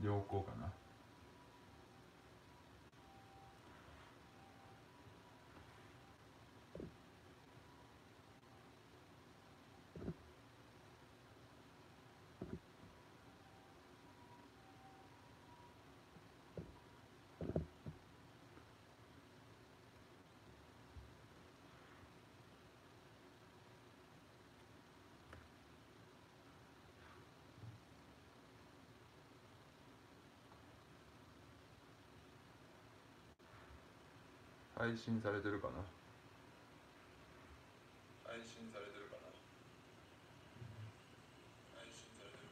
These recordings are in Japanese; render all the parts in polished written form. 良好かな。配信されてるかな。配信されてるかな。配信されてる。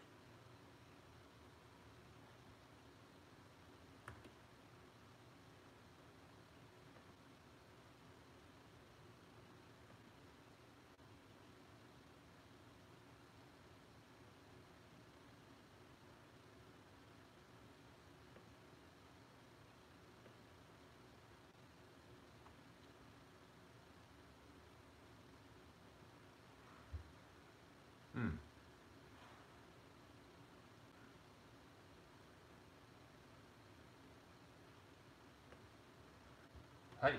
うん。はい、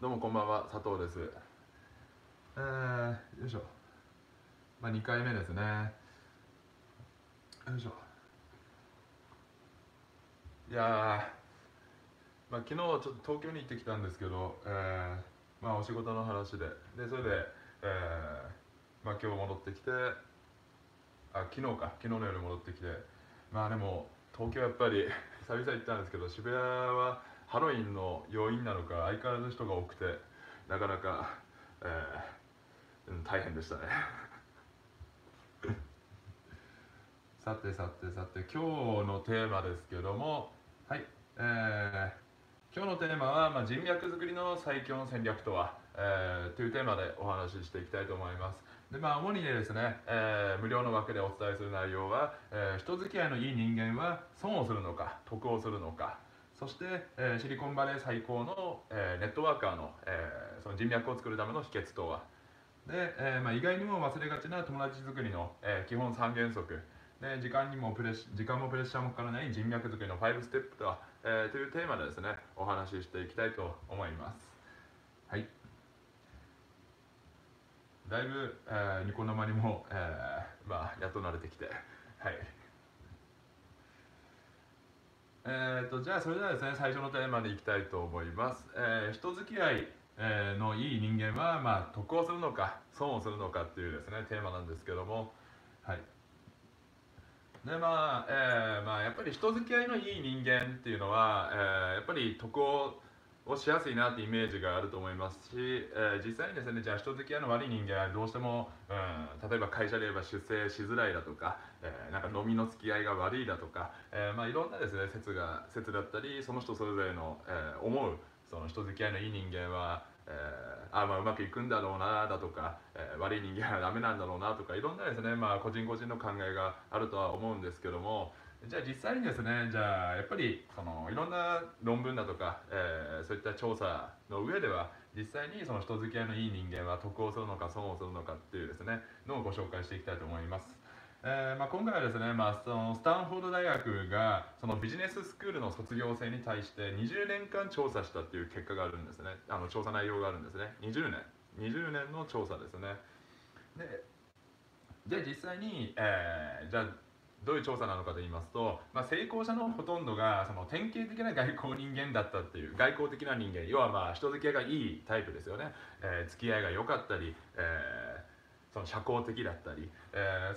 どうもこんばんは、佐藤です。よいしょ。まあ、2回目ですね。よいしょ。いやまあ、昨日ちょっと東京に行ってきたんですけど、まあ、お仕事の話で、それで、まあ、今日戻ってきて、昨日の夜戻ってきて、まあでも東京やっぱり久々行ったんですけど、渋谷はハロウィンの要因なのか相変わらず人が多くて、なかなか、大変でしたね。さて今日のテーマですけども、はい、今日のテーマは、まあ、人脈作りの最強の戦略とは、というテーマでお話ししていきたいと思います。でまあ、主にですね、無料の枠でお伝えする内容は、人付き合いのいい人間は損をするのか得をするのか、そして、シリコンバレー最高の、ネットワーカーの、その人脈を作るための秘訣とはで、まあ、意外にも忘れがちな友達作りの、基本3原則で、時間もプレッシャーもかからない人脈作りの5ステップとは、というテーマでですねお話ししていきたいと思います。はい、だいぶ、ニコ生にも、まあ、やっと慣れてきて、はい。じゃあそれではですね、最初のテーマでいきたいと思います。人付き合い、のいい人間は、まあ、得をするのか損をするのかっていうですねテーマなんですけども、はい。でまあ、まあ、やっぱり人付き合いのいい人間っていうのは、やっぱり得をしやすいなってイメージがあると思いますし、実際にですね、じゃあ人付き合いの悪い人間はどうしても、例えば会社で言えば出世しづらいだとか、なんか飲みの付き合いが悪いだとか、まあ、いろんなですね説だったり、その人それぞれの、思うその人付き合いのいい人間は、まあ、うまくいくんだろうなだとか、悪い人間はダメなんだろうなとか、いろんなですね、まあ、個人の考えがあるとは思うんですけども、じゃあ実際にですね、じゃあやっぱりそのいろんな論文だとか、そういった調査の上では、実際にその人付き合いのいい人間は得をするのか損をするのかっていうですねのをご紹介していきたいと思います。まあ、今回はですね、まあ、そのスタンフォード大学がそのビジネススクールの卒業生に対して20年間調査したっていう結果があるんですね。調査内容があるんですね。20年の調査ですね。で実際に、じゃあどういう調査なのかと言いますと、まあ、成功者のほとんどがその典型的な外交人間だったっていう、外交的な人間、要はまあ人付き合いがいいタイプですよね。付き合いが良かったり、その社交的だったり、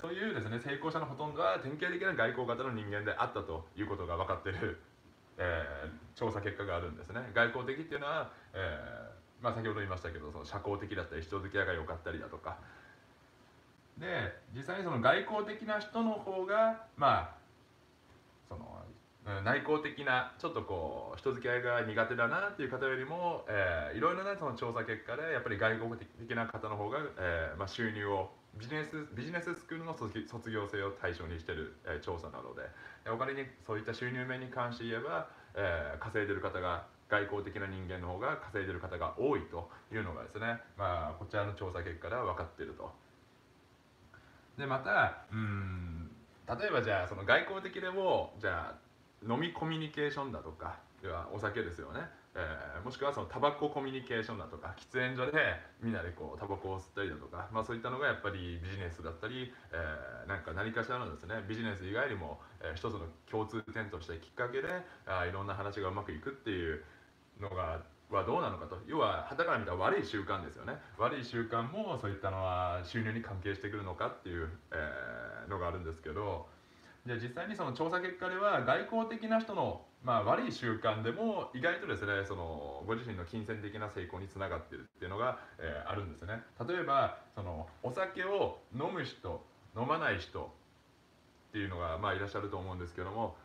そういうですね成功者のほとんどは典型的な外交型の人間であったということが分かっている、調査結果があるんですね。外交的っていうのは、まあ、先ほど言いましたけど、その社交的だったり人付き合いが良かったりだとか。で実際にその外交的な人の方が、まあ、その内向的なちょっとこう人付き合いが苦手だなっていう方よりも、いろいろなその調査結果でやっぱり外交的な方の方が、まあ、収入をビジネススクールの卒業生を対象にしている調査なので、お金にそういった収入面に関して言えば、稼いでる方が外交的な人間の方が稼いでる方が多いというのがですね、まあ、こちらの調査結果では分かっていると。でまた例えばじゃあその外交的でもじゃあ飲みコミュニケーションだとか、ではお酒ですよね、もしくはそのタバココミュニケーションだとか、喫煙所でみんなでこうタバコを吸ったりだとか、まあ、そういったのがやっぱりビジネスだったり、何かしらのですねビジネス以外にも、一つの共通点としてきっかけでいろんな話がうまくいくっていうのがはどうなのかと。要は傍から見たら悪い習慣ですよね。悪い習慣もそういったのは収入に関係してくるのかっていう、のがあるんですけど、で実際にその調査結果では外交的な人の、まあ、悪い習慣でも意外とですねそのご自身の金銭的な成功につながってるっていうのが、あるんですね。例えばそのお酒を飲む人飲まない人っていうのが、まあ、いらっしゃると思うんですけども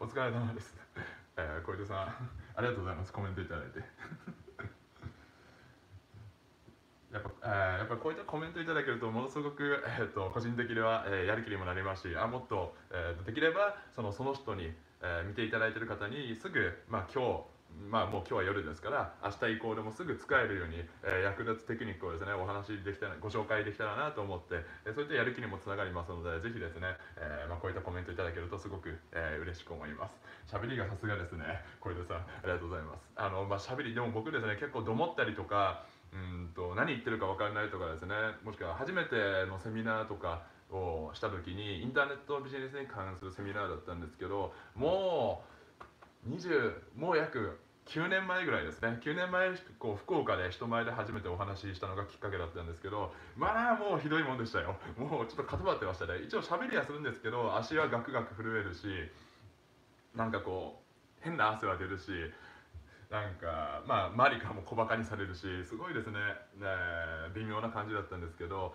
お疲れ様です小糸さんありがとうございます、コメントいただいてやっぱこういったコメントいただけるとものすごく、個人的には、やる気にもなりますし、もっと、できればその人に、見ていただいている方にすぐ、もう今日は夜ですから明日以降でもすぐ使えるように、役立つテクニックをですねお話できたらご紹介できたらなと思って、そういったやる気にもつながりますので、ぜひですね、こういったコメントいただけるとすごく、嬉しく思います。喋りがさすがですね、小糸さんありがとうございます。喋りでも僕ですね結構どもったりとか何言ってるか分からないとかですね、もしくは初めてのセミナーとかをした時にインターネットビジネスに関するセミナーだったんですけど、もう約9年前ぐらいですね。9年前こう福岡で人前で初めてお話ししたのがきっかけだったんですけど、まあもうひどいもんでしたよ。もうちょっとかたばってましたね。一応喋りはするんですけど足はガクガク震えるし、なんかこう変な汗は出るし、なんか周りからも小バカにされるし、すごいですね、微妙な感じだったんですけど、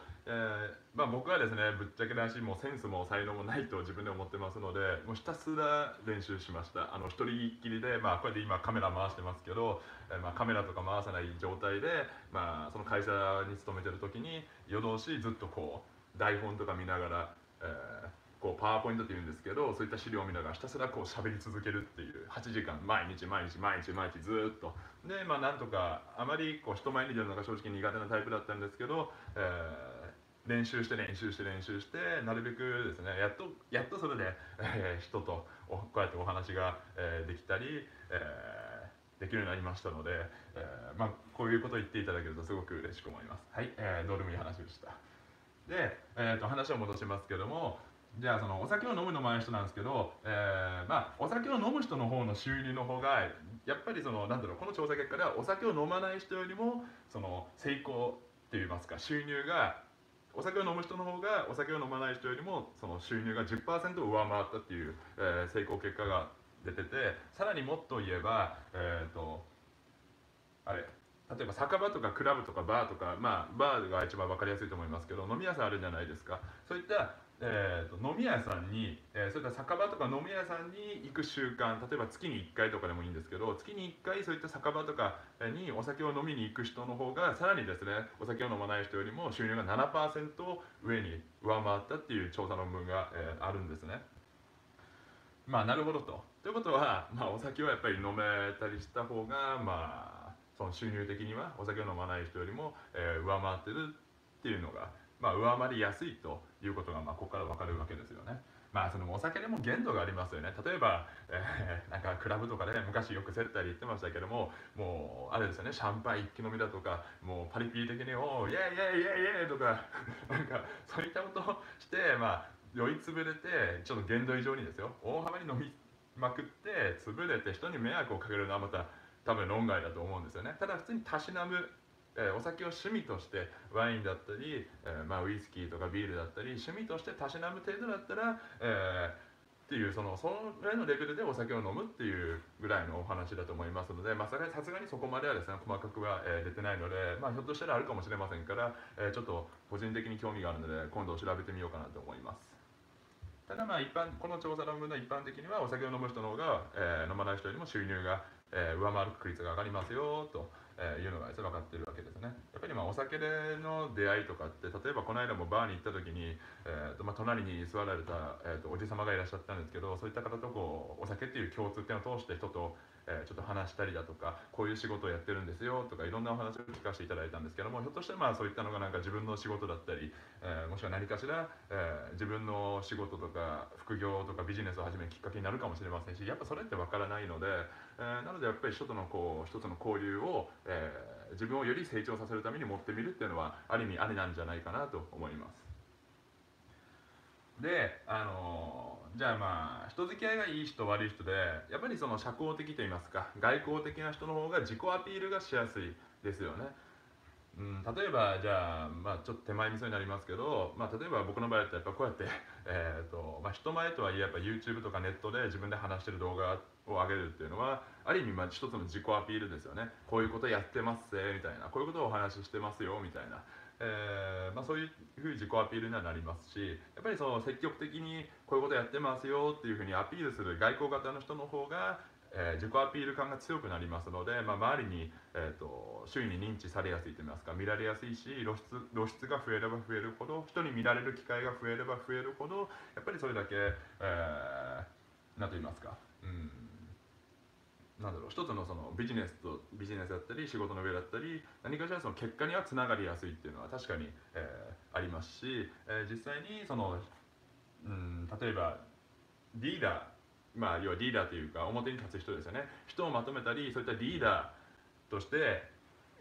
僕はですねぶっちゃけだしもうセンスも才能もないと自分で思ってますので、もうひたすら練習しました。一人っきりで、こうやって今カメラ回してますけど、カメラとか回さない状態で、その会社に勤めてる時に夜通しずっとこう台本とか見ながら、パワーポイントっていうんですけど、そういった資料を見ながらひたすらこう喋り続けるっていう8時間毎日ずっとで、なんとかあまりこう人前に出るのが正直苦手なタイプだったんですけど、練習してなるべくですねやっとそれで、人とこうやってお話が、できたり、できるようになりましたので、こういうことを言っていただけるとすごく嬉しく思います。はい、どうでもいい話でした。で、話を戻しますけども、じゃあそのお酒を飲むの前の人なんですけど、お酒を飲む人の方の収入の方がやっぱりこの調査結果ではお酒を飲まない人よりもその成功っていいますか収入が、お酒を飲む人の方がお酒を飲まない人よりもその収入が 10% 上回ったっていう、成功結果が出てて、さらにもっと言えば、例えば酒場とかクラブとかバーとか、バーが一番分かりやすいと思いますけど、飲み屋さんあるじゃないですか。そういった飲み屋さんに、そういった酒場とか飲み屋さんに行く習慣、例えば月に1回とかでもいいんですけど、月に1回そういった酒場とかにお酒を飲みに行く人の方がさらにですねお酒を飲まない人よりも収入が 7% 上に上回ったっていう調査論文が、あるんですね。なるほどと。ということは、お酒はやっぱり飲めたりした方が、その収入的にはお酒を飲まない人よりも、上回ってるっていうのが、上回りやすいということが、ここから分かるわけですよね。そのお酒でも限度がありますよね。例えば、なんかクラブとかで昔よく接待で言ってましたけども、もうあれですよね、シャンパン一気飲みだとか、もうパリピ的におーイエイイエイイエイとかなんかそういったことをして、酔いつぶれてちょっと限度以上にですよ大幅に飲みまくって潰れて人に迷惑をかけるのはまた多分論外だと思うんですよね。ただ普通にたしなむ、お酒を趣味としてワインだったり、ウイスキーとかビールだったり趣味としてたしなむ程度だったら、っていうそのぐらいのレベルでお酒を飲むっていうぐらいのお話だと思いますので、さすがにそこまではですね細かくは、出てないので、ひょっとしたらあるかもしれませんから、ちょっと個人的に興味があるので今度調べてみようかなと思います。ただこの調査論文では一般的にはお酒を飲む人の方が、飲まない人よりも収入が、上回る確率が上がりますよと。いうのが分かってるわけですね。やっぱりお酒での出会いとかって、例えばこの間もバーに行った時に、隣に座られた、おじ様がいらっしゃったんですけど、そういった方とこうお酒っていう共通点を通して人と、ちょっと話したりだとか、こういう仕事をやってるんですよとか、いろんなお話を聞かせていただいたんですけども、ひょっとしてそういったのが自分の仕事だったり、もしくは何かしら、自分の仕事とか副業とかビジネスを始めるきっかけになるかもしれませんし、やっぱそれって分からないので、なのでやっぱり人とのこう一つの交流を、自分をより成長させるために持ってみるっていうのはある意味ありなんじゃないかなと思います。でじゃあ人付き合いがいい人悪い人で、やっぱりその社交的といいますか、外交的な人の方が自己アピールがしやすいですよね。例えばじゃあ、ちょっと手前味噌になりますけど、例えば僕の場合だったらやっぱこうやって、人前とはいえやっぱ YouTube とかネットで自分で話してる動画を上げるっていうのはある意味一つの自己アピールですよね。こういうことやってますぜみたいな、こういうことをお話ししてますよみたいな、そういうふうに自己アピールにはなりますし、やっぱりその積極的にこういうことやってますよっていうふうにアピールする外交型の人の方が自己アピール感が強くなりますので、周りに、周囲に認知されやすいといいますか、見られやすいし、露出が増えれば増えるほど、人に見られる機会が増えれば増えるほど、やっぱりそれだけ、なんと言いますか、なんだろう、一つのビジネスだったり仕事の上だったり、何かしらその結果にはつながりやすいっていうのは確かに、ありますし、実際に例えばリーダー、要はリーダーというか表に立つ人ですよね。人をまとめたり、そういったリーダーとして、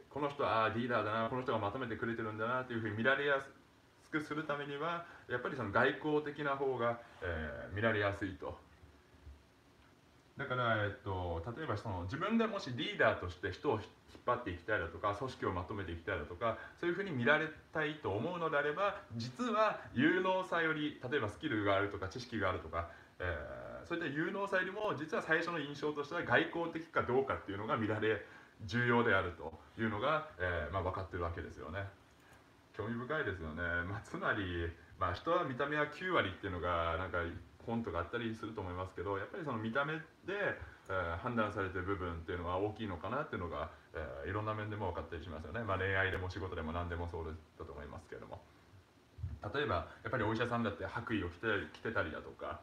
この人はリーダーだな、この人がまとめてくれてるんだなというふうに見られやすくするためには、やっぱりその外交的な方が、見られやすいと。だから、例えば自分がもしリーダーとして人を引っ張っていきたいだとか、組織をまとめていきたいだとか、そういうふうに見られたいと思うのであれば、実は有能さより、例えばスキルがあるとか知識があるとか、そういった有能さよりも実は最初の印象としては外交的かどうかっていうのが見られ重要であるというのが、分かってるわけですよね。興味深いですよね。つまり、人は見た目は9割っていうのがなんか本とかあったりすると思いますけど、やっぱりその見た目で、判断されてる部分っていうのは大きいのかなっていうのが、いろんな面でも分かったりしますよね。恋愛でも仕事でも何でもそうだと思いますけれども、例えばやっぱりお医者さんだって白衣を着てたりだとか、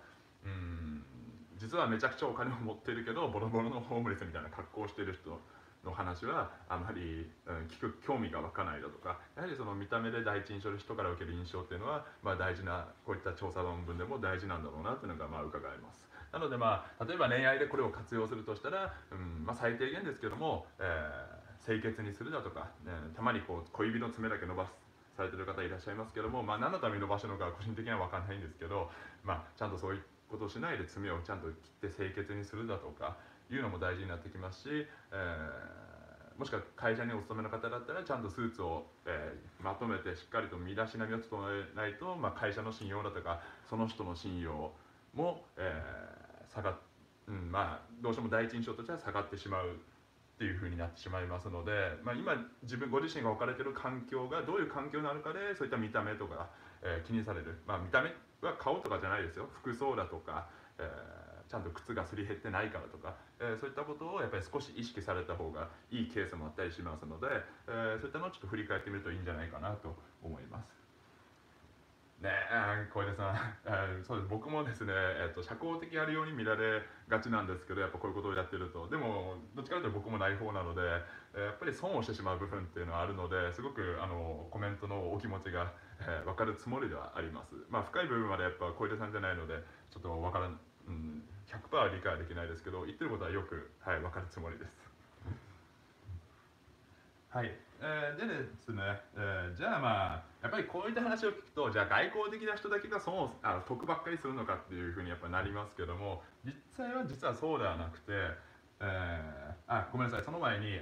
実はめちゃくちゃお金を持っているけどボロボロのホームレスみたいな格好をしている人の話はあまり聞く興味が湧かないだとか、やはりその見た目で第一印象で人から受ける印象っていうのは、大事な、こういった調査論文でも大事なんだろうなっていうのが伺えます。なので例えば恋愛でこれを活用するとしたら、最低限ですけども、清潔にするだとか、たまにこう小指の爪だけ伸ばすされてる方いらっしゃいますけども、何のために伸ばしたのか個人的には分かんないんですけど、ちゃんとそういったことをしないで爪をちゃんと切って清潔にするだとかいうのも大事になってきますし、もしくは会社にお勤めの方だったらちゃんとスーツを、まとめてしっかりと身だしなみを整えないと、会社の信用だとかその人の信用も、どうしても第一印象としては下がってしまうっていう風になってしまいますので、今ご自身が置かれている環境がどういう環境になるかで、そういった見た目とか、気にされる、見た目は顔とかじゃないですよ。服装だとか、ちゃんと靴がすり減ってないからとか、そういったことをやっぱり少し意識された方がいいケースもあったりしますので、そういったのをちょっと振り返ってみるといいんじゃないかなと思います。ねえ、小出さんそうです。僕もですね、社交的あるように見られがちなんですけど、やっぱこういうことをやってると、でもどっちかというと僕もない方なので、やっぱり損をしてしまう部分っていうのはあるので、すごくコメントのお気持ちが、分かるつもりではあります。深い部分までやっぱ小出さんじゃないのでちょっと分からん、100% は理解はできないですけど、言ってることはよく、分かるつもりです。はい、でですね、じゃあやっぱりこういった話を聞くと、じゃあ外交的な人だけが損を得ばっかりするのかっていうふうにやっぱなりますけども、実はそうではなくて、ごめんなさい、その前に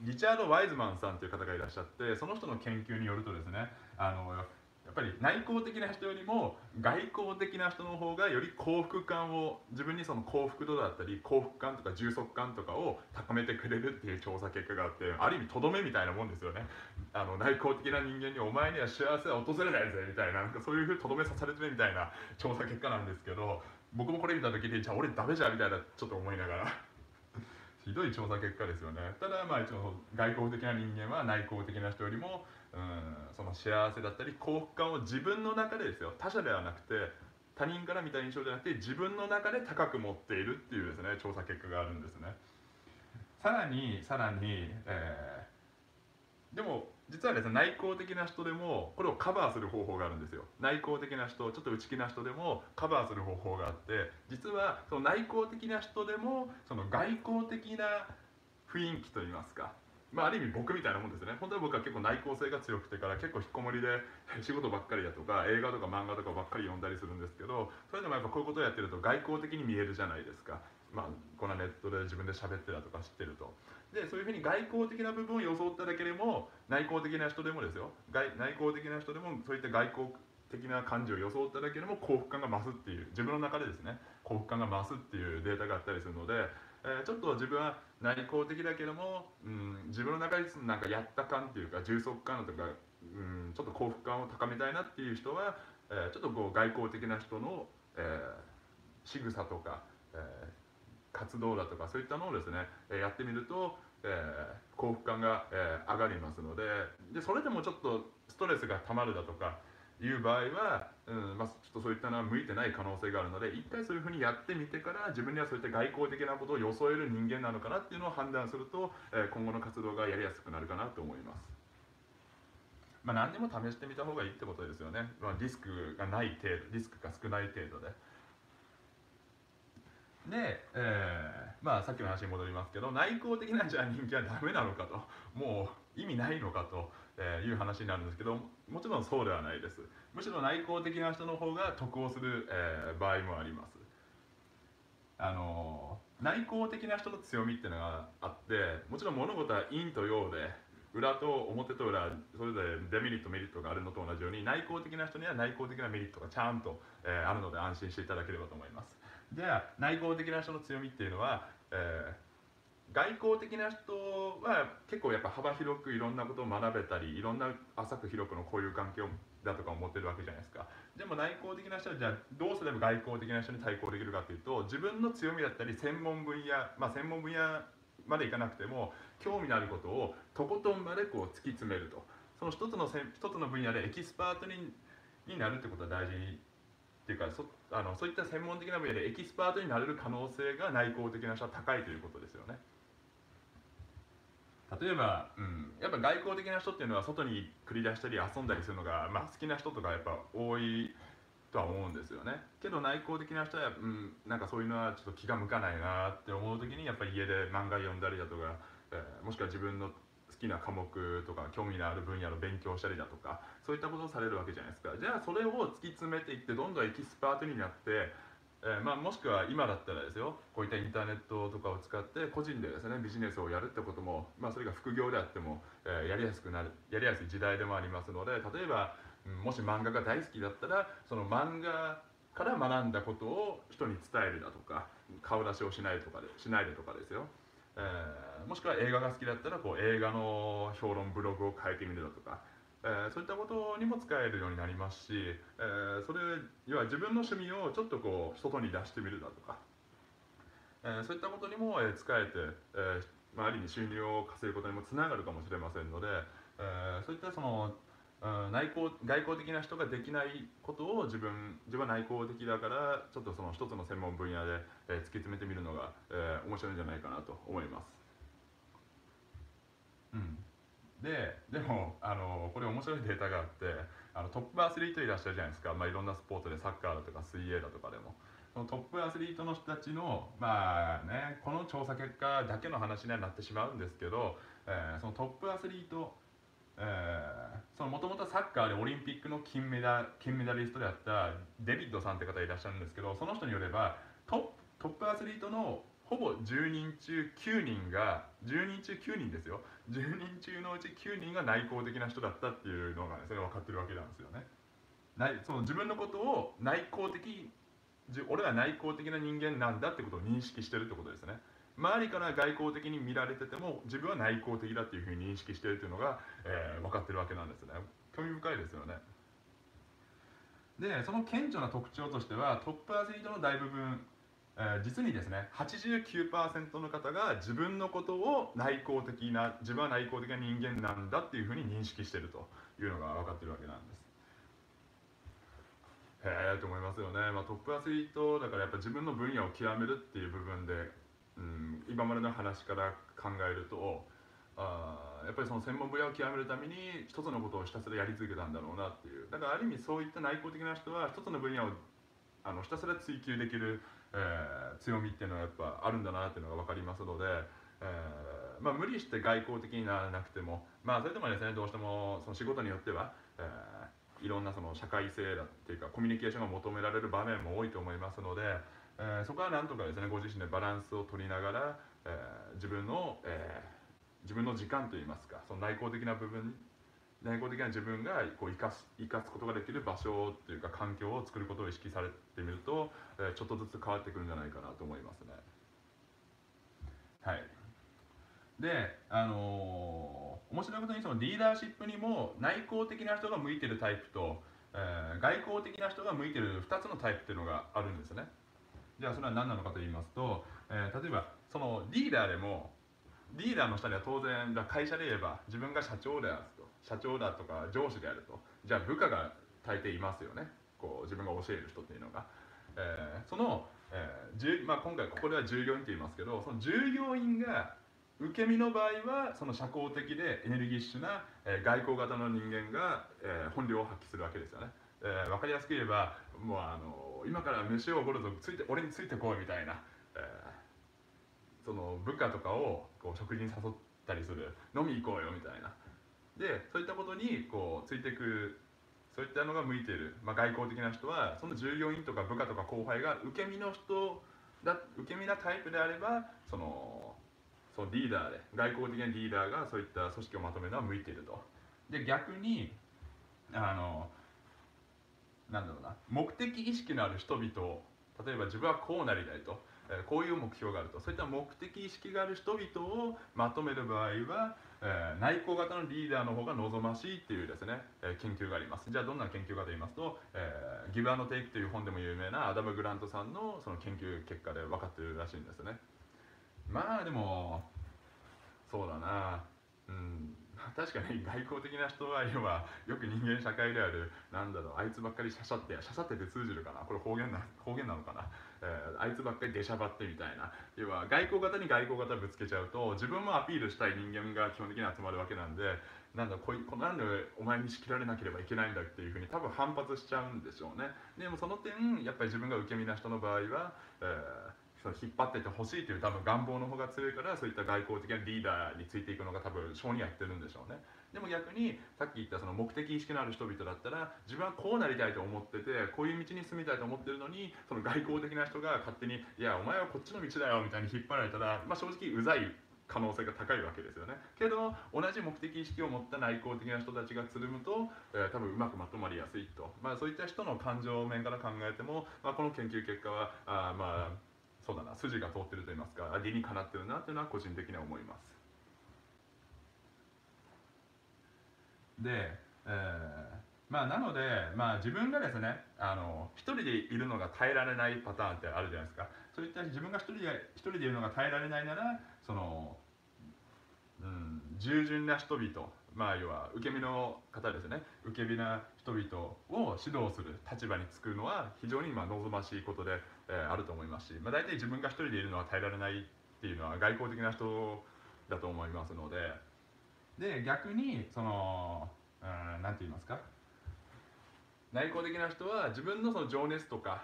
リチャード・ワイズマンさんという方がいらっしゃって、その人の研究によるとですね、やっぱり内向的な人よりも外向的な人の方がより幸福感を、自分にその幸福度だったり幸福感とか充足感とかを高めてくれるっていう調査結果があって、ある意味とどめみたいなもんですよね。内向的な人間にお前には幸せは訪れないぜみたいな、そういうふうにとどめさされてるみたいな調査結果なんですけど、僕もこれ見た時にじゃあ俺ダメじゃんみたいなちょっと思いながらひどい調査結果ですよね。ただまあ一応外交的な人間は内向的な人よりも、その幸せだったり幸福感を自分の中でですよ、他者ではなくて他人から見た印象じゃなくて自分の中で高く持っているっていうですね、調査結果があるんですね。さらに、でも実はですね、内向的な人でもこれをカバーする方法があるんですよ。内向的な人、ちょっと内気な人でもカバーする方法があって、実はその内向的な人でもその外向的な雰囲気といいますか、ある意味僕みたいなもんですね。本当は僕は結構内向性が強くてから結構引きこもりで仕事ばっかりだとか映画とか漫画とかばっかり読んだりするんですけど、それでもやっぱこういうことをやってると外向的に見えるじゃないですか。このネットで自分で喋ってたとか知ってると。で、そういうふうに外交的な部分を装っただけでも内向的な人でもですよ、内向的な人でもそういった外交的な感じを装っただけでも幸福感が増すっていう、自分の中でですね幸福感が増すっていうデータがあったりするので、ちょっと自分は内向的だけども、自分の中でなんかやった感っていうか充足感とか、ちょっと幸福感を高めたいなっていう人は、ちょっとこう外交的な人の、仕草とか、活動だとかそういったのをですねやってみると、幸福感が、上がりますの で、それでもちょっとストレスがたまるだとかいう場合は、ちょっとそういったのは向いてない可能性があるので、一回そういうふうにやってみてから自分にはそういった外交的なことを装える人間なのかなっていうのを判断すると、今後の活動がやりやすくなるかなと思います。何でも試してみた方がいいってことですよね。リスクがない程度、リスクが少ない程度で。で、さっきの話に戻りますけど、内向的なじゃあ人気はダメなのかと、もう意味ないのかという話になるんですけど、もちろんそうではないです。むしろ内向的な人の方が得をする、場合もあります。内向的な人の強みっていうのがあって、もちろん物事は陰と陽で裏と表と裏それぞれデメリットメリットがあるのと同じように、内向的な人には内向的なメリットがちゃんと、あるので安心していただければと思います。じゃあ内向的な人の強みっていうのは、外向的な人は結構やっぱ幅広くいろんなことを学べたり、いろんな浅く広くのこういう関係だとかを持ってるわけじゃないですか。でも内向的な人はじゃあどうすれば外向的な人に対抗できるかっていうと、自分の強みだったり専門分野、専門分野までいかなくても興味のあることをとことんまでこう突き詰めると、その一つの分野でエキスパートになるってことは大事っていうか、そういった専門的な分野でエキスパートになれる可能性が内向的な人は高いということですよね。例えば、やっぱ外交的な人っていうのは外に繰り出したり遊んだりするのが、好きな人とかやっぱ多いとは思うんですよね。けど内向的な人は、なんかそういうのはちょっと気が向かないなって思う時にやっぱり家で漫画読んだりだとか、もしくは自分の好きな科目とか興味のある分野の勉強したりだとか、そういったことをされるわけじゃないですか。じゃあそれを突き詰めていってどんどんエキスパートになって、もしくは今だったらですよ、こういったインターネットとかを使って個人でですねビジネスをやるってことも、それが副業であっても、やりやすい時代でもありますので、例えばもし漫画が大好きだったらその漫画から学んだことを人に伝えるだとか、顔出しをしないでとかですよ。もしくは映画が好きだったらこう映画の評論ブログを書いてみるだとか、そういったことにも使えるようになりますし、それ要は自分の趣味をちょっとこう外に出してみるだとか、そういったことにも使えて、ある意味収入を稼ぐことにもつながるかもしれませんので、そういったその外向的な人ができないことを自分は内向的だから、ちょっとその一つの専門分野で突き詰めてみるのが面白いんじゃないかなと思います。でもこれ面白いデータがあって、トップアスリートいらっしゃるじゃないですか。いろんなスポーツでサッカーだとか水泳だとかでも、そのトップアスリートの人たちのこの調査結果だけの話にはなってしまうんですけど、そのトップアスリート、もともとサッカーでオリンピックの金メダリストであったデビッドさんって方がいらっしゃるんですけど、その人によればトップアスリートのほぼ10人中9人ですよ、10人中のうち9人が内向的な人だったっていうのが、それ分かってるわけなんですよね。自分のことを俺は内向的な人間なんだってことを認識してるってことですね。周りから外向的に見られてても自分は内向的だっていうふうに認識しているというのが、分かってるわけなんですね。興味深いですよね。で、その顕著な特徴としては、トップアスリートの大部分実にですね 89% の方が自分のことを自分は内向的な人間なんだっていうふうに認識してるというのが分かってるわけなんです。へえと思いますよね。まあ、トップアスリートだからやっぱ自分の分野を極めるっていう部分で、今までの話から考えるとやっぱりその専門分野を極めるために一つのことをひたすらやり続けたんだろうなっていう。だからある意味そういった内向的な人は一つの分野をひたすら追求できる、強みっていうのはやっぱあるんだなっていうのが分かりますので、まあ、無理して外向的にならなくても、まあ、それでもですねどうしてもその仕事によっては、いろんなその社会性だっていうかコミュニケーションが求められる場面も多いと思いますので、そこはなんとかですねご自身でバランスを取りながら、自分の時間といいますかその内向的な自分がこう生かすことができる場所というか環境を作ることを意識されてみると、ちょっとずつ変わってくるんじゃないかなと思いますね。はい、で面白いことにそのリーダーシップにも内向的な人が向いてるタイプと、外向的な人が向いてる2つのタイプっていうのがあるんですね。じゃあそれは何なのかと言いますと、例えばそのリーダーでもリーダーの下には当然会社で言えば自分が社長だとか上司であるとじゃあ部下が大抵いますよね。こう自分が教える人っていうのが、その、今回ここでは従業員って言いますけどその従業員が受け身の場合はその社交的でエネルギッシュな、外交型の人間が、本領を発揮するわけですよね。分かりやすく言えばもう今から飯をおごるぞ俺についてこいみたいな、その部下とかをこう食事に誘ったりする飲み行こうよみたいな。でそういったことにこうついていくそういったのが向いている、外交的な人はその従業員とか部下とか後輩が受け身なタイプであればそのリーダーで外交的なリーダーがそういった組織をまとめるのは向いていると。で逆になんだろうな目的意識のある人々を例えば自分はこうなりたいと。こういう目標があるとそういった目的意識がある人々をまとめる場合は、内向型のリーダーの方が望ましいっていうですね、研究があります。じゃあどんな研究かと言いますと「ギブアンドテイク」という本でも有名なアダム・グラントさんのその研究結果で分かってるらしいんですね。まあでもそうだな確かに外交的な人は要はよく人間社会であるあいつばっかりシャシャって通じるかなこれ方言なのかな、あいつばっかり出しゃばってみたいな要は外交型に外交型ぶつけちゃうと自分もアピールしたい人間が基本的に集まるわけなんでなんでお前に仕切られなければいけないんだっていうふうに多分反発しちゃうんでしょうね。でもその点やっぱり自分が受け身な人の場合は、引っ張っていってほしいという多分願望の方が強いからそういった外交的なリーダーについていくのが多分性に合ってるんでしょうね。でも逆にさっき言ったその目的意識のある人々だったら自分はこうなりたいと思っててこういう道に進みたいと思ってるのにその外交的な人が勝手に「いやお前はこっちの道だよ」みたいに引っ張られたら、正直うざい可能性が高いわけですよね。けど同じ目的意識を持った内向的な人たちがつるむと、多分うまくまとまりやすいと、そういった人の感情面から考えても、この研究結果はそうだな筋が通ってると言いますか理にかなってるなというのは個人的には思います。で、なので、自分がですね一人でいるのが耐えられないパターンってあるじゃないですか。そういった自分が一人でいるのが耐えられないなら従順な人々、要は受け身の方ですね受け身な人々を指導する立場につくのは非常に望ましいことで、あると思いますし、大体自分が一人でいるのは耐えられないっていうのは外交的な人だと思いますので。で逆に何て言いますか内向的な人は自分の情熱とか、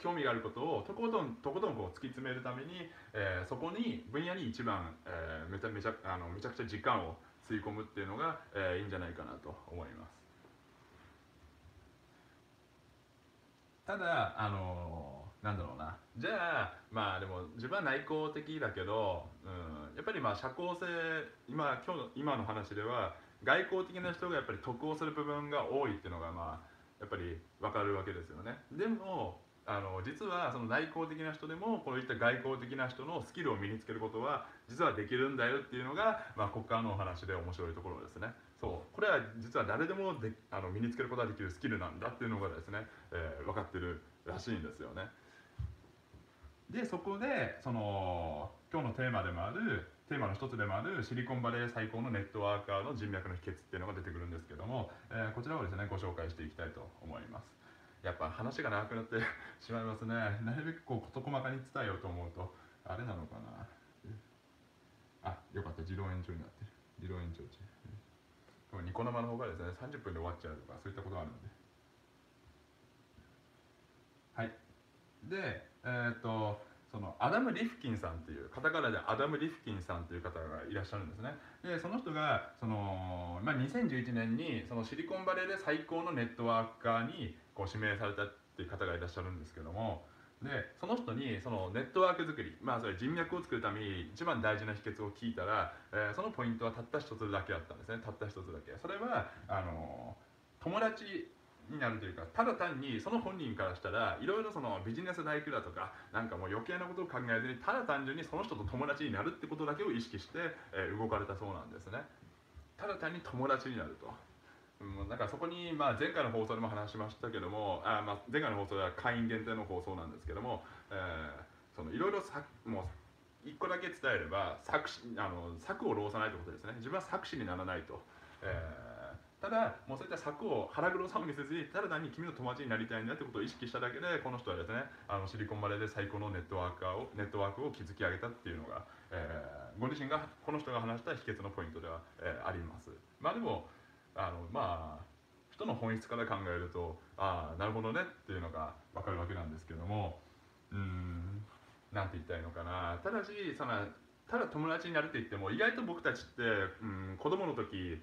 興味があることをとことんこう突き詰めるために、そこに分野に一番、めちゃくちゃ時間を吸い込むっていうのが、いいんじゃないかなと思います。ただなんだろうなじゃあでも自分は内向的だけど、やっぱり社交性今の話では外向的な人がやっぱり得をする部分が多いっていうのがやっぱり分かるわけですよね。でも実はその内向的な人でもこういった外向的な人のスキルを身につけることは実はできるんだよっていうのが、ここからのお話で面白いところですね。そうこれは実は誰でも身につけることができるスキルなんだっていうのがですね、分かってるらしいんですよね。でそこでその今日のテーマの一つでもあるシリコンバレー最高のネットワーカーの人脈の秘訣っていうのが出てくるんですけども、こちらをですねご紹介していきたいと思います。やっぱ話が長くなってしまいますね。なるべくこう事細かに伝えようと思うとあれなのかなあ、よかった、自動延長になってる。自動延長中ニコ生の方がですね30分で終わっちゃうとかそういったことがあるので、はい。でそのアダム・リフキンさんっていうカタカナでアダム・リフキンさんという方がいらっしゃるんですね。でその人がその、2011年にそのシリコンバレーで最高のネットワーカーにこう指名されたっていう方がいらっしゃるんですけども、でその人にそのネットワーク作り、それ人脈を作るために一番大事な秘訣を聞いたら、そのポイントはたった一つだけだったんですね。たった一つだけ。それは友達になるというか、ただ単にその本人からしたらいろいろそのビジネスライクだとかなんかもう余計なことを考えずにただ単純にその人と友達になるってことだけを意識して、動かれたそうなんですね。ただ単に友達になると、だからそこに、前回の放送でも話しましたけども、前回の放送では会員限定の放送なんですけども、いろいろもう1個だけ伝えれば策を労さないということですね。自分は策士にならないと。ただもうそういった策を腹黒さを見せずにただ単に君の友達になりたいんだってことを意識しただけで、この人はですねシリコンバレーで最高のネットワークを築き上げたっていうのが、ご自身がこの人が話した秘訣のポイントでは、あります。でも人の本質から考えるとなるほどねっていうのが分かるわけなんですけども、なんて言ったらいいのかな。ただしただ友達になるって言っても意外と僕たちって、子供の時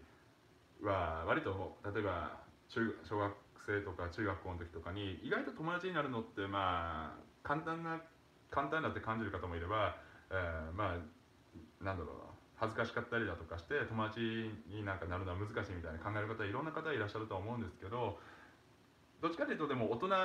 は割と例えば小学生とか中学校の時とかに意外と友達になるのって簡単だって感じる方もいれば、恥ずかしかったりだとかして友達になるのは難しいみたいな考える方いろんな方いらっしゃるとは思うんですけど、どっちかというとでも大人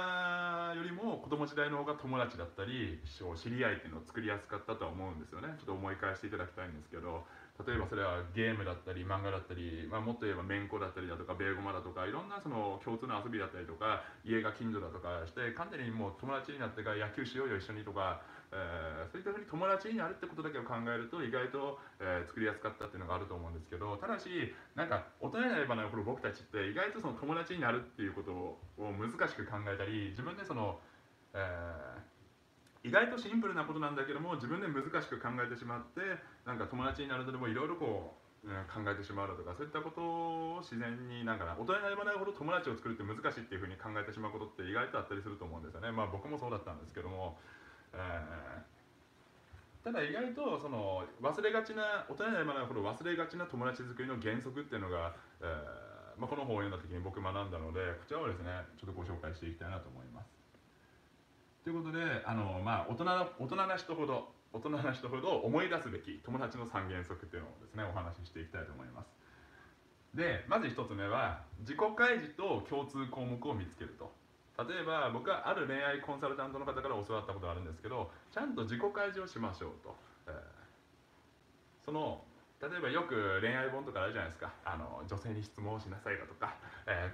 よりも子供時代の方が友達だったり知り合いっていうのを作りやすかったとは思うんですよね。ちょっと思い返していただきたいんですけど、例えばそれはゲームだったり漫画だったり、もっと言えばめんこだったりだとかベーゴマだとかいろんなその共通の遊びだったりとか家が近所だとかして完全にもう友達になってから野球しようよ一緒にとか、そういったふうに友達になるってことだけを考えると意外と、作りやすかったっていうのがあると思うんですけど、ただし大人になればなるほど僕たちって意外とその友達になるっていうことを難しく考えたり、自分で意外とシンプルなことなんだけども自分で難しく考えてしまって友達になるとでもいろいろ考えてしまうだとかそういったことを自然に大人になればなるほど友達を作るって難しいっていうふうに考えてしまうことって意外とあったりすると思うんですよね。僕もそうだったんですけども、ただ意外と忘れがちな大人になればなるほど忘れがちな友達作りの原則っていうのが、この本を読んだ時に僕学んだのでこちらをですねちょっとご紹介していきたいなと思います。ということで大人な人ほど思い出すべき友達の3原則というのをですねお話ししていきたいと思います。でまず1つ目は自己開示と共通項目を見つけると。例えば僕はある恋愛コンサルタントの方から教わったことがあるんですけど、ちゃんと自己開示をしましょうと。例えばよく恋愛本とかあるじゃないですか。女性に質問をしなさいだとか、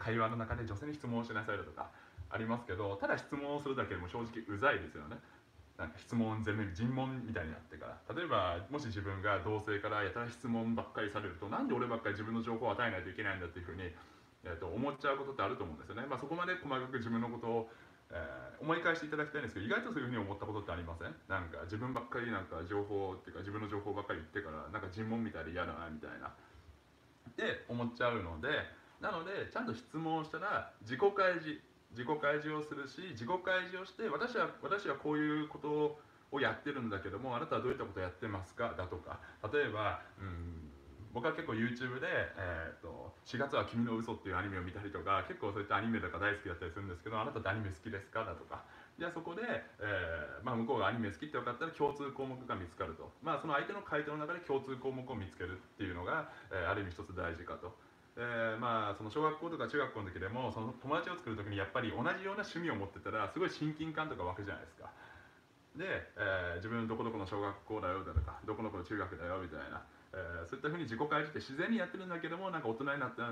会話の中で女性に質問をしなさいだとかありますけど、ただ質問をするだけでも正直うざいですよね。質問全面尋問みたいになってから、例えばもし自分が同性からやたら質問ばっかりされるとなんで俺ばっかり自分の情報を与えないといけないんだっていうふうに、思っちゃうことってあると思うんですよね。そこまで細かく自分のことを、思い返していただきたいんですけど、意外とそういうふうに思ったことってありません？自分ばっかり情報っていうか自分の情報ばっかり言ってから尋問みたいで嫌だなみたいなって思っちゃうので、なのでちゃんと質問したら自己開示をするし、自己開示をして私はこういうことをやってるんだけどもあなたはどういったことをやってますかだとか、例えば僕は結構 YouTube で、4月は君の嘘っていうアニメを見たりとか結構そういったアニメとか大好きだったりするんですけど、あなたってアニメ好きですかだとか、じゃあそこで、向こうがアニメ好きって分かったら共通項目が見つかると、その相手の回答の中で共通項目を見つけるっていうのが、ある意味一つ大事かと。その小学校とか中学校の時でもその友達を作る時にやっぱり同じような趣味を持ってたらすごい親近感とか湧くじゃないですか。で、自分どこどこの小学校だよだとかどこどこの中学だよみたいな、そういったふうに自己開示って自然にやってるんだけども大人になれば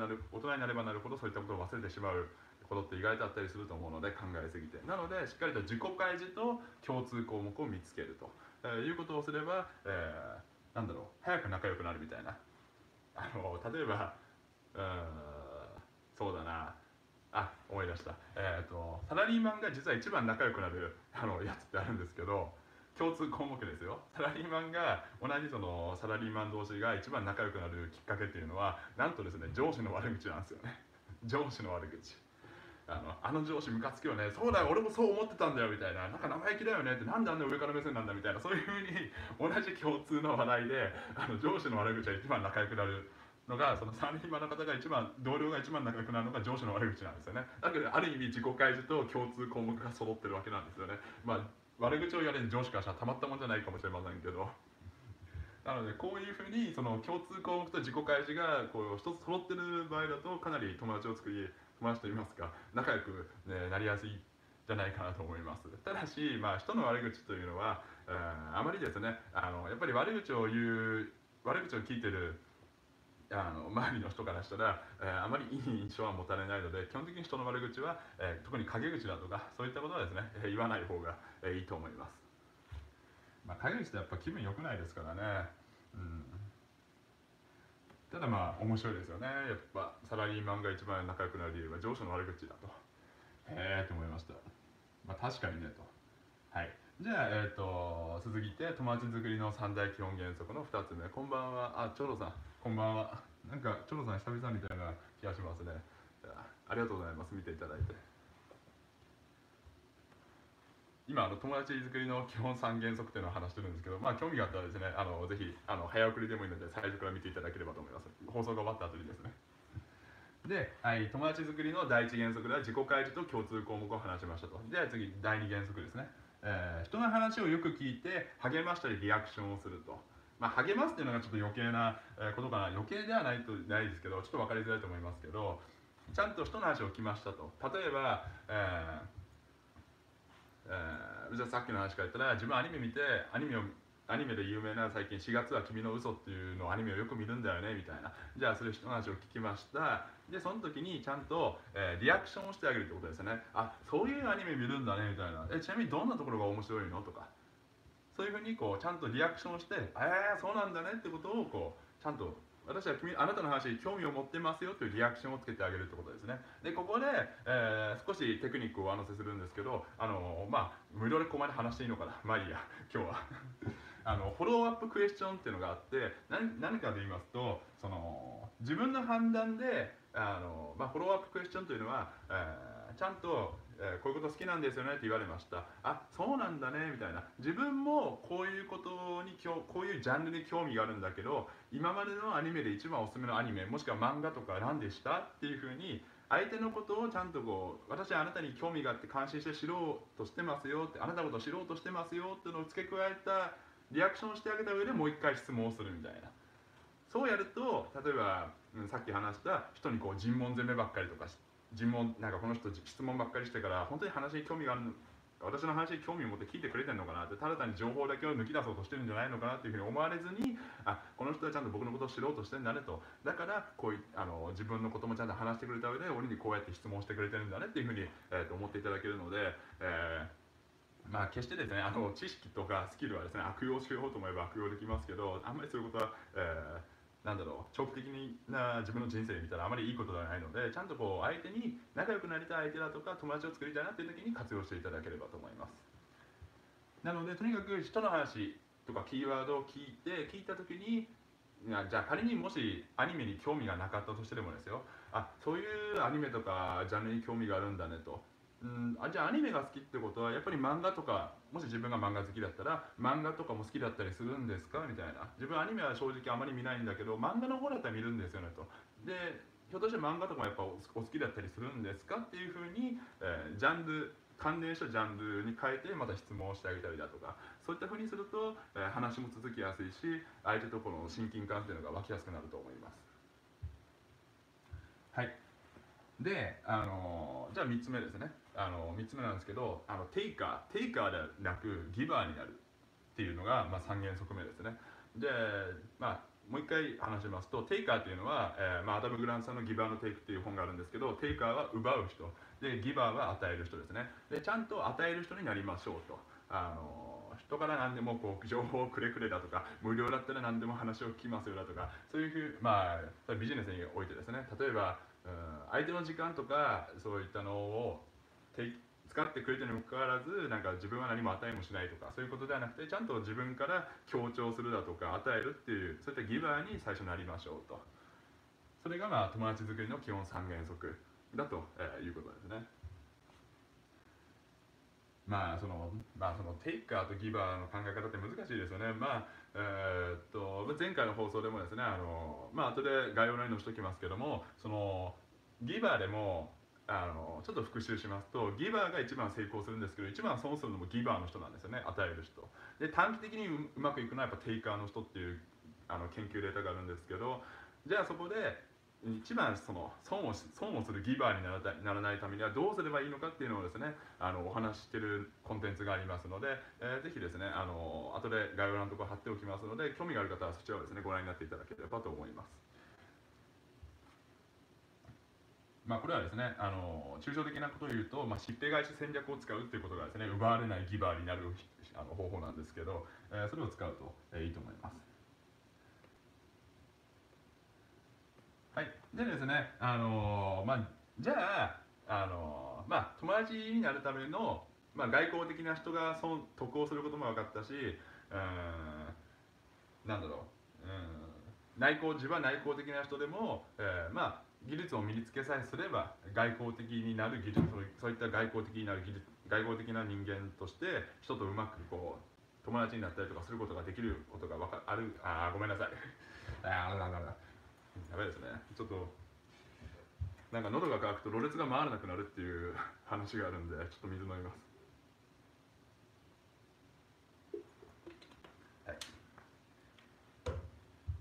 なるほどそういったことを忘れてしまうことって意外とあったりすると思うので、考えすぎて。なのでしっかりと自己開示と共通項目を見つけると、いうことをすれば、なんだろう、早く仲良くなるみたいな。例えばそうだなあ、思い出した。サラリーマンが実は一番仲良くなるやつってあるんですけど、共通項目ですよ。サラリーマンが同じそのサラリーマン同士が一番仲良くなるきっかけっていうのは、なんとですね、上司の悪口なんですよね。上司の悪口、あの上司ムカつくよね、そうだよ俺もそう思ってたんだよみたいな、なんか生意気だよねって、なんであんな上から目線なんだみたいな、そういうふうに同じ共通の話題で上司の悪口は一番仲良くなるのが、そのサラリーマンの方が一番、同僚が一番仲良くなるのが上司の悪口なんですよね。だけどある意味自己開示と共通項目が揃ってるわけなんですよね。まあ悪口をやれる上司からしたらたまったもんじゃないかもしれませんけど、なのでこういうふうにその共通項目と自己開示がこう一つ揃ってる場合だと、かなり友達を作り、友達といいますか仲良く、なりやすいじゃないかなと思います。ただし、人の悪口というのはあまりですね、やっぱり悪口を聞いてる周りの人からしたら、あまりいい印象は持たれないので、基本的に人の悪口は、特に陰口だとかそういったことはですね、言わない方が、いいと思います。陰口ってやっぱ気分良くないですからね、ただ面白いですよね。やっぱサラリーマンが一番仲良くなる理由は上司の悪口だと。へえと思いました。確かにねと。はい。じゃあ、続いて友達づくりの三大基本原則の2つ目。こんばんは。あ、チョロさんこんばんは。なんかチョロさん久々みたいな気がしますね。ありがとうございます、見ていただいて。今友達づくりの基本3原則っていうのを話してるんですけど、興味があったらですね、ぜひ早送りでもいいので最初から見ていただければと思います。放送が終わった後にですね。で、はい、友達づくりの第1原則では自己開示と共通項目を話しましたと。では次、第2原則ですね。人の話をよく聞いて励ましたりリアクションをすると、励ますっていうのがちょっと余計なことかな、余計ではないですけど、ちょっと分かりづらいと思いますけど、ちゃんと人の話を聞きましたと。例えば、じゃあさっきの話から言ったら、自分アニメ見て、アニメで有名な最近「4月は君の嘘っていうのアニメをよく見るんだよねみたいな。じゃあそれ人の話を聞きました。でその時にちゃんと、リアクションをしてあげるってことですよね。あ、そういうアニメ見るんだねみたいな。ちなみにどんなところが面白いのとか、そういうふうにちゃんとリアクションをして、そうなんだねってことをちゃんと、私はあなたの話に興味を持ってますよというリアクションをつけてあげるってことですね。でここで、少しテクニックを上乗せするんですけど、無料でここまで話していいのかな、まあいいや今日はフォローアップクエスチョンっていうのがあって、何かで言いますと、自分の判断でフォローアップクエスチョンというのは、ちゃんとこういうこと好きなんですよねって言われました。あ、そうなんだねみたいな。自分もこういうジャンルに興味があるんだけど、今までのアニメで一番おすすめのアニメもしくは漫画とか何でしたっていうふうに、相手のことをちゃんと私はあなたに興味があって関心して知ろうとしてますよって、あなたのことを知ろうとしてますよっていうのを付け加えたリアクションしてあげた上でもう一回質問をするみたいな。そうやると、例えばさっき話した人に尋問攻めばっかりとかして、なんかこの人質問ばっかりしてから、本当に話に興味があるの、私の話に興味を持って聞いてくれてるのかなって、ただ単に情報だけを抜き出そうとしてるんじゃないのかなっていうふうに思われずに、あ、この人はちゃんと僕のことを知ろうとしてるんだねと、だから自分のこともちゃんと話してくれた上で、俺にこうやって質問してくれてるんだねっていうふうに、思っていただけるので、決してですね、知識とかスキルはですね、悪用しようと思えば悪用できますけど、あんまりそういうことは、長期的な自分の人生で見たらあまりいいことではないので、ちゃんと相手に仲良くなりたい相手だとか友達を作りたいなっていう時に活用していただければと思います。なのでとにかく人の話とかキーワードを聞いた時に、じゃあ仮にもしアニメに興味がなかったとしてでもですよ、あ、そういうアニメとかジャンルに興味があるんだねと。じゃあアニメが好きってことはやっぱり漫画とか、もし自分が漫画好きだったら漫画とかも好きだったりするんですかみたいな。自分アニメは正直あまり見ないんだけど漫画の方だったら見るんですよねと。でひょっとして漫画とかもやっぱお好きだったりするんですかっていうふうに、関連したジャンルに変えてまた質問をしてあげたりだとか、そういったふうにすると、話も続きやすいし、相手との親近感っていうのが湧きやすくなると思います。はい。で、じゃあ3つ目ですね。3つ目なんですけど、テイカーではなくギバーになるっていうのが、3原則目ですね。で、もう一回話しますと、テイカーというのは、アダム・グラントさんの「ギバーのテイク」という本があるんですけど、テイカーは奪う人で、ギバーは与える人ですね。でちゃんと与える人になりましょうと。人から何でもこう情報をくれくれだとか、無料だったら何でも話を聞きますよだとか、そういうふう、まあビジネスにおいてですね、例えば相手の時間とかそういったのを使ってくれてるにもかかわらず、なんか自分は何も与えもしないとか、そういうことではなくて、ちゃんと自分から強調するだとか与えるっていう、そういったギバーに最初なりましょうと。それがまあ友達作りの基本3原則だということですね。まあそのテイカーとギバーの考え方って難しいですよね。前回の放送でもですね、後で概要欄に載せておきますけども、そのギバーでもちょっと復習しますと、ギバーが一番成功するんですけど、一番損するのもギバーの人なんですよね、与える人で。短期的にうまくいくのはやっぱテイカーの人っていう研究データがあるんですけど、じゃあそこで一番その損をするギバーにならないためにはどうすればいいのかっていうのをですね、お話ししてるコンテンツがありますので、ぜひですね、後で概要欄のところ貼っておきますので、興味がある方はそちらをですねご覧になっていただければと思います。これはですね、抽象的なことを言うと、しっぺ返し戦略を使うっていうことがですね、奪われないギバーになる方法なんですけど、それを使うと、いいと思います。はい、でですね、じゃあ、友達になるための、外交的な人が得をすることも分かったし、自分は内向的な人でも、技術を身につけさえすれば外交的な人間として人とうまく友達になったりとかすることができることがある。ごめんなさい。やばいですね。ちょっとなんか喉が渇くとろれつが回らなくなるっていう話があるんで、ちょっと水飲みます。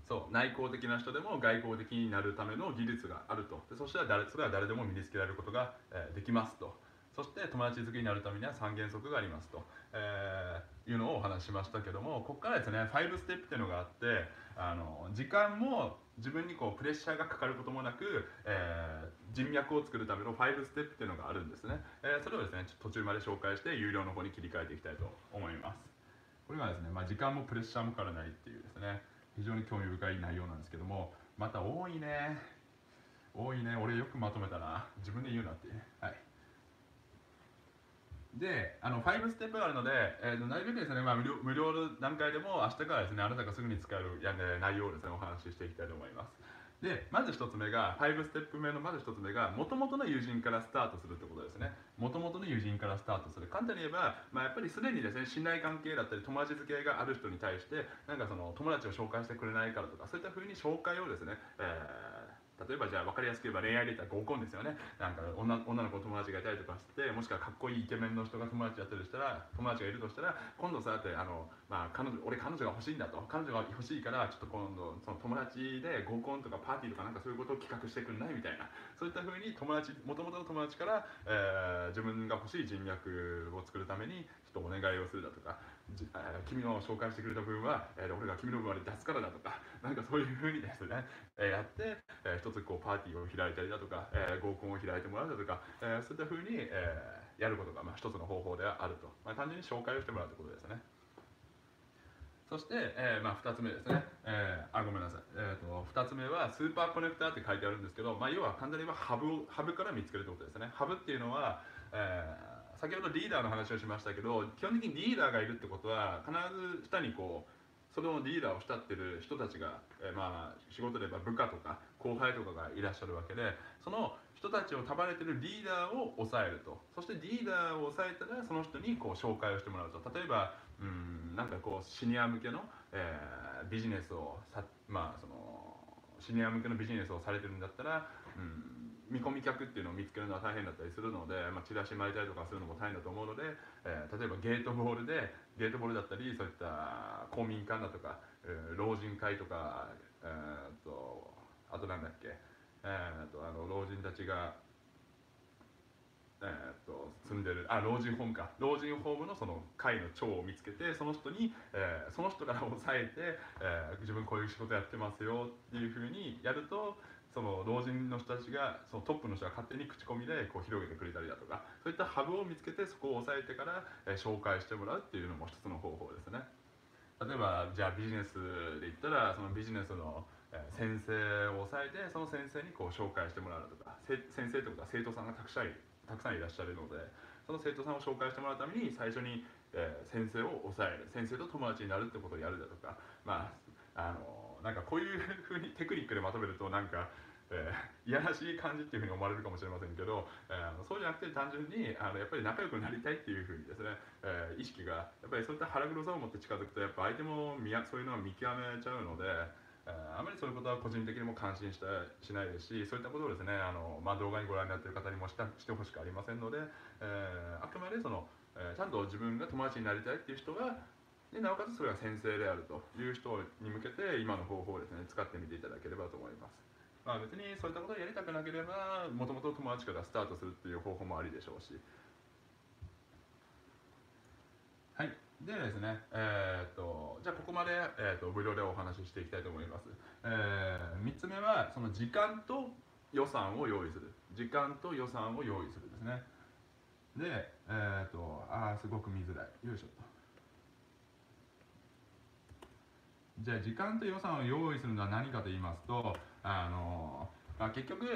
そう、内向的な人でも外向的になるための技術があると。でそしたらそれは誰でも身につけられることが、できますと。そして友達作りになるためには3原則がありますと、いうのをお話ししましたけども、ここからですね5ステップというのがあって、時間も自分にプレッシャーがかかることもなく、人脈を作るための5ステップというのがあるんですね。それをですねちょっと途中まで紹介して有料の方に切り替えていきたいと思います。これはですね、時間もプレッシャーもかからないっていうですね、非常に興味深い内容なんですけども、また多いね、俺よくまとめたな、自分で言うなって。はい、で5ステップがあるので、なるべくですね、無料の段階でも明日からですね、あなたがすぐに使える内容をですねお話ししていきたいと思います。でまず1つ目が5ステップ目のもともとの友人からスタートするってことですね。もともとの友人からスタートする、簡単に言えば、やっぱりすでにですね信頼関係だったり友達付き合いがある人に対して、なんかその友達を紹介してくれないからとか、そういったふうに紹介をですね、例えばじゃあ分かりやすく言えば恋愛で言ったら合コンですよね。なんか女の子友達がいたりとかして、もしくはかっこいいイケメンの人が友達やったりしたら、友達がいるとしたら、今度さって俺彼女が欲しいんだと、彼女が欲しいからちょっと今度その友達で合コンとかパーティーとかなんかそういうことを企画してくんないみたいな、そういったふうにもともとの友達から、自分が欲しい人脈を作るためにちょっとお願いをするだとか、君の紹介してくれた分は、俺が君の分まで出すからだとか、なんかそういうふうにですね、やって、一つパーティーを開いたりだとか、合コンを開いてもらうだとか、そういったふうに、やることが、一つの方法であると。単純に紹介をしてもらうということですね。そして、2つ目ですね、2つ目はスーパーコネクターって書いてあるんですけど、要は簡単に言えばハブから見つけるということですね。ハブっていうのは、先ほどリーダーの話をしましたけど、基本的にリーダーがいるってことは、必ず下にそのリーダーを慕ってる人たちが、仕事で言えば部下とか後輩とかがいらっしゃるわけで、その人たちを束ねてるリーダーを抑えると。そしてリーダーを抑えたら、その人に紹介をしてもらうと。例えばシニア向けの、ビジネスをシニア向けのビジネスをされてるんだったら、見込み客っていうのを見つけるのは大変だったりするので、チラシ巻いたりとかするのも大変だと思うので、例えばゲートボールだったり、そういった公民館だとか、老人会とか、あとなんだっけ、老人たちが住んでる、あ、老人ホームか、老人ホームのその会の長を見つけて、その人に、その人から押さえて、自分こういう仕事やってますよっていうふうにやると、その老人の人たちが、そのトップの人が勝手に口コミでこう広げてくれたりだとか、そういったハブを見つけてそこを押さえてから、紹介してもらうっていうのも一つの方法ですね。例えばじゃあビジネスで言ったら、そのビジネスの先生を抑えて、その先生にこう紹介してもらうとか、先生ってことは生徒さんがたくさんいらっしゃるので、その生徒さんを紹介してもらうために最初に先生を抑える、先生と友達になるってことをやるだとか、まあなんかこういうふうにテクニックでまとめるとなんか、いやらしい感じっていうふうに思われるかもしれませんけど、そうじゃなくて単純にやっぱり仲良くなりたいっていうふうにですね、意識がやっぱりそういった腹黒さを持って近づくと、やっぱ相手もそういうのを見極めちゃうので、あまりそういうことは個人的にも関心しないですし、そういったことをですね、まあ、動画にご覧になっている方にもしてほしくありませんので、あくまでその、ちゃんと自分が友達になりたいっていう人がで、なおかつそれが先生であるという人に向けて今の方法をですね、使ってみていただければと思います。まあ、別にそういったことをやりたくなければ、もともと友達からスタートするっていう方法もありでしょうし。はい。でですね、じゃあここまで、無料でお話ししていきたいと思います。3つ目は、その時間と予算を用意する。時間と予算を用意するですね。で、すごく見づらい。よいしょ。じゃあ時間と予算を用意するのは何かと言いますと、結局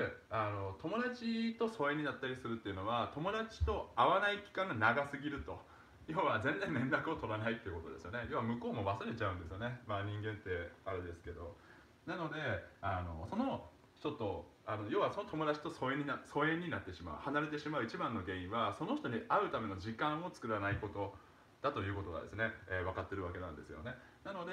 友達と疎遠になったりするっていうのは、友達と会わない期間が長すぎると。要は全然連絡を取らないっていうことですよね。要は向こうも忘れちゃうんですよね。まあ人間ってあれですけど。なのでその人と要はその友達と疎遠になってしまう、離れてしまう一番の原因は、その人に会うための時間を作らないことだということがですね、分かってるわけなんですよね。なので、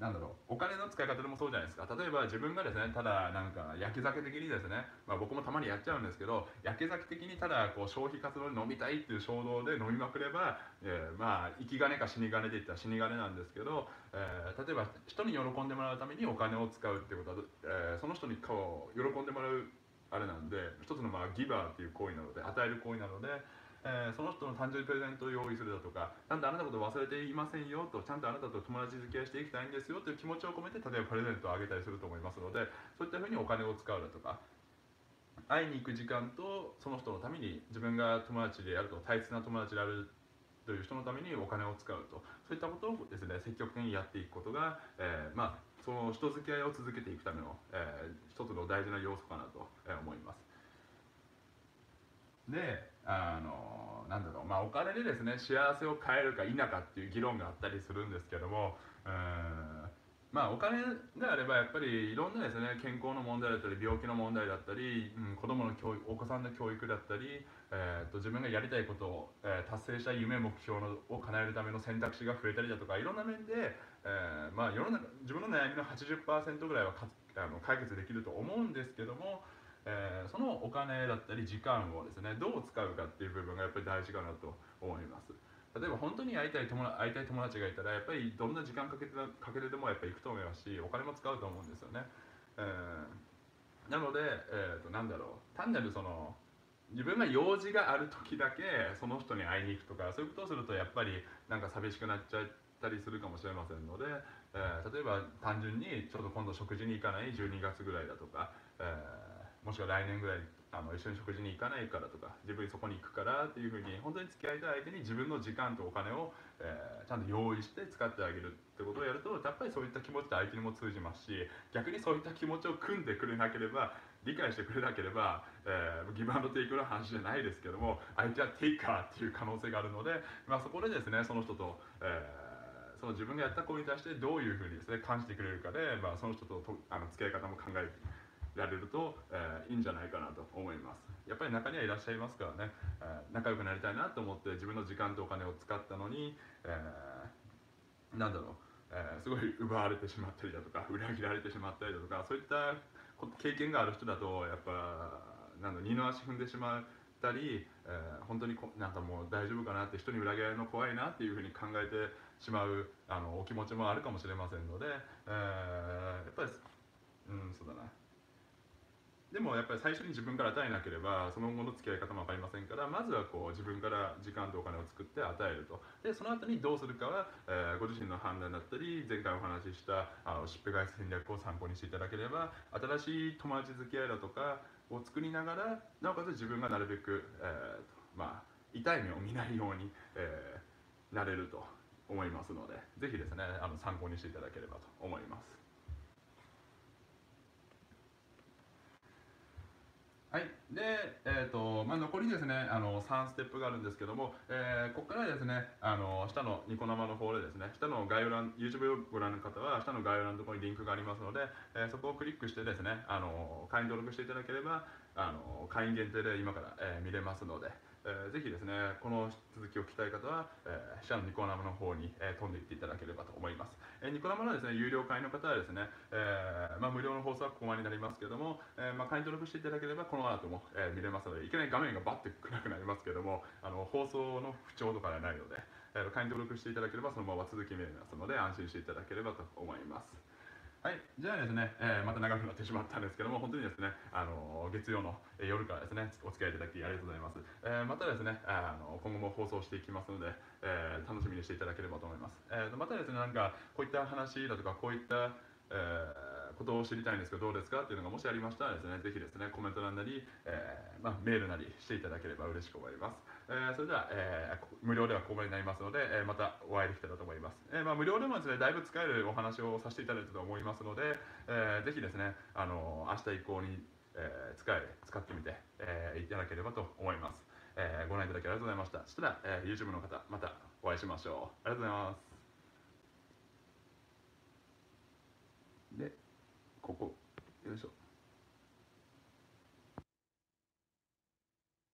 なんだろう、お金の使い方でもそうじゃないですか。例えば自分がですね、ただなんか焼け酒的にですね、まあ、僕もたまにやっちゃうんですけど、焼け酒的にただこう消費活動で飲みたいっていう衝動で飲みまくれば、まあ生き金か死に金でいったら死に金なんですけど、例えば人に喜んでもらうためにお金を使うってことは、その人にこう喜んでもらうあれなんで、一つのまあギバーっていう行為なので、与える行為なので。その人の誕生日プレゼントを用意するだとか、ちゃんとあなたのこと忘れていませんよと、ちゃんとあなたと友達付き合いしていきたいんですよという気持ちを込めて、例えばプレゼントをあげたりすると思いますので、そういったふうにお金を使うだとか、会いに行く時間とその人のために、自分が友達であると、大切な友達であるという人のためにお金を使うと、そういったことをですね、積極的にやっていくことが、まあその人付き合いを続けていくための、一つの大事な要素かなと思います。でなんだろう、まあ、お金でですね、幸せを変えるか否かっていう議論があったりするんですけども、まあ、お金であればやっぱりいろんなですね、健康の問題だったり、病気の問題だったり、子供の教育、お子さんの教育だったり、自分がやりたいことを、達成したい夢目標を叶えるための選択肢が増えたりだとか、いろんな面で、まあ、世の中自分の悩みの 80% ぐらいは解決できると思うんですけども。そのお金だったり時間をですね、どう使うかっていう部分がやっぱり大事かなと思います。例えば本当に会いたい友達がいたら、やっぱりどんな時間かけてでもやっぱり行くと思いますし、お金も使うと思うんですよね。なので、なんだろう、単なるその自分が用事がある時だけその人に会いに行くとか、そういうことをするとやっぱりなんか寂しくなっちゃったりするかもしれませんので、例えば単純にちょっと今度食事に行かない12月ぐらいだとか、もしくは来年ぐらい一緒に食事に行かないからとか、自分そこに行くからっていうふうに、本当に付き合いたい相手に自分の時間とお金を、ちゃんと用意して使ってあげるってことをやると、やっぱりそういった気持ちって相手にも通じますし、逆にそういった気持ちを組んでくれなければ、理解してくれなければ、ギブアンドテイクの話じゃないですけども、相手はテイカーっていう可能性があるので、まあ、そこでですね、その人と、その自分がやった行為に対してどういうふうにですね、感じてくれるかで、まあ、その人と付き合い方も考える。やれると、いいんじゃないかなと思います。やっぱり中にはいらっしゃいますからね、仲良くなりたいなと思って自分の時間とお金を使ったのに、なんだろう、すごい奪われてしまったりだとか、裏切られてしまったりだとか、そういった経験がある人だとやっぱなんだろう、二の足踏んでしまったり、本当になんかもう大丈夫かなって、人に裏切られるの怖いなっていうふうに考えてしまうお気持ちもあるかもしれませんので、やっぱりそうだな。でもやっぱり最初に自分から与えなければその後の付き合い方も分かりませんから、まずはこう自分から時間とお金を作って与えると。でその後にどうするかは、ご自身の判断だったり、前回お話ししたしっぺ返し戦略を参考にしていただければ、新しい友達付き合いだとかを作りながら、なおかつ自分がなるべく、まあ、痛い目を見ないように、なれると思いますので、ぜひですね参考にしていただければと思います。はい、で、まあ、残りですね3ステップがあるんですけども、ここからですね下のニコ生の方でですね、下の概要欄、 YouTube をご覧の方は下の概要欄のところにリンクがありますので、そこをクリックしてですね会員登録していただければ会員限定で今から、見れますので、ぜひですねこの続きを聞きたい方は、下のニコ生の方に、飛んでいっていただければと思います。ニコ生のですね有料会員の方はですね、まあ、無料の放送はここまでになりますけども、まあ、会員登録していただければこの後も、見れますので、いきなり画面がバッて暗くなりますけども、放送の不調とかではないので、会員登録していただければそのまま続き見れますので、安心していただければと思います。はい、じゃあですね、また長くなってしまったんですけども、本当にですね、月曜の夜からですね、お付き合いいただきありがとうございます。またですね、今後も放送していきますので、楽しみにしていただければと思います。またですね、なんかこういった話だとか、こういった、ことを知りたいんですけどどうですかっていうのがもしありましたらですね、ぜひですねコメント欄なり、まあ、メールなりしていただければ嬉しく思います。それでは、無料ではここまでになりますので、またお会いできたらと思います。まあ、無料でもですねだいぶ使えるお話をさせていただいたと思いますので、ぜひですね明日以降に、使ってみて、いただければと思います。ご覧いただきありがとうございました。そしたら、YouTube の方またお会いしましょう。ありがとうございます。でここ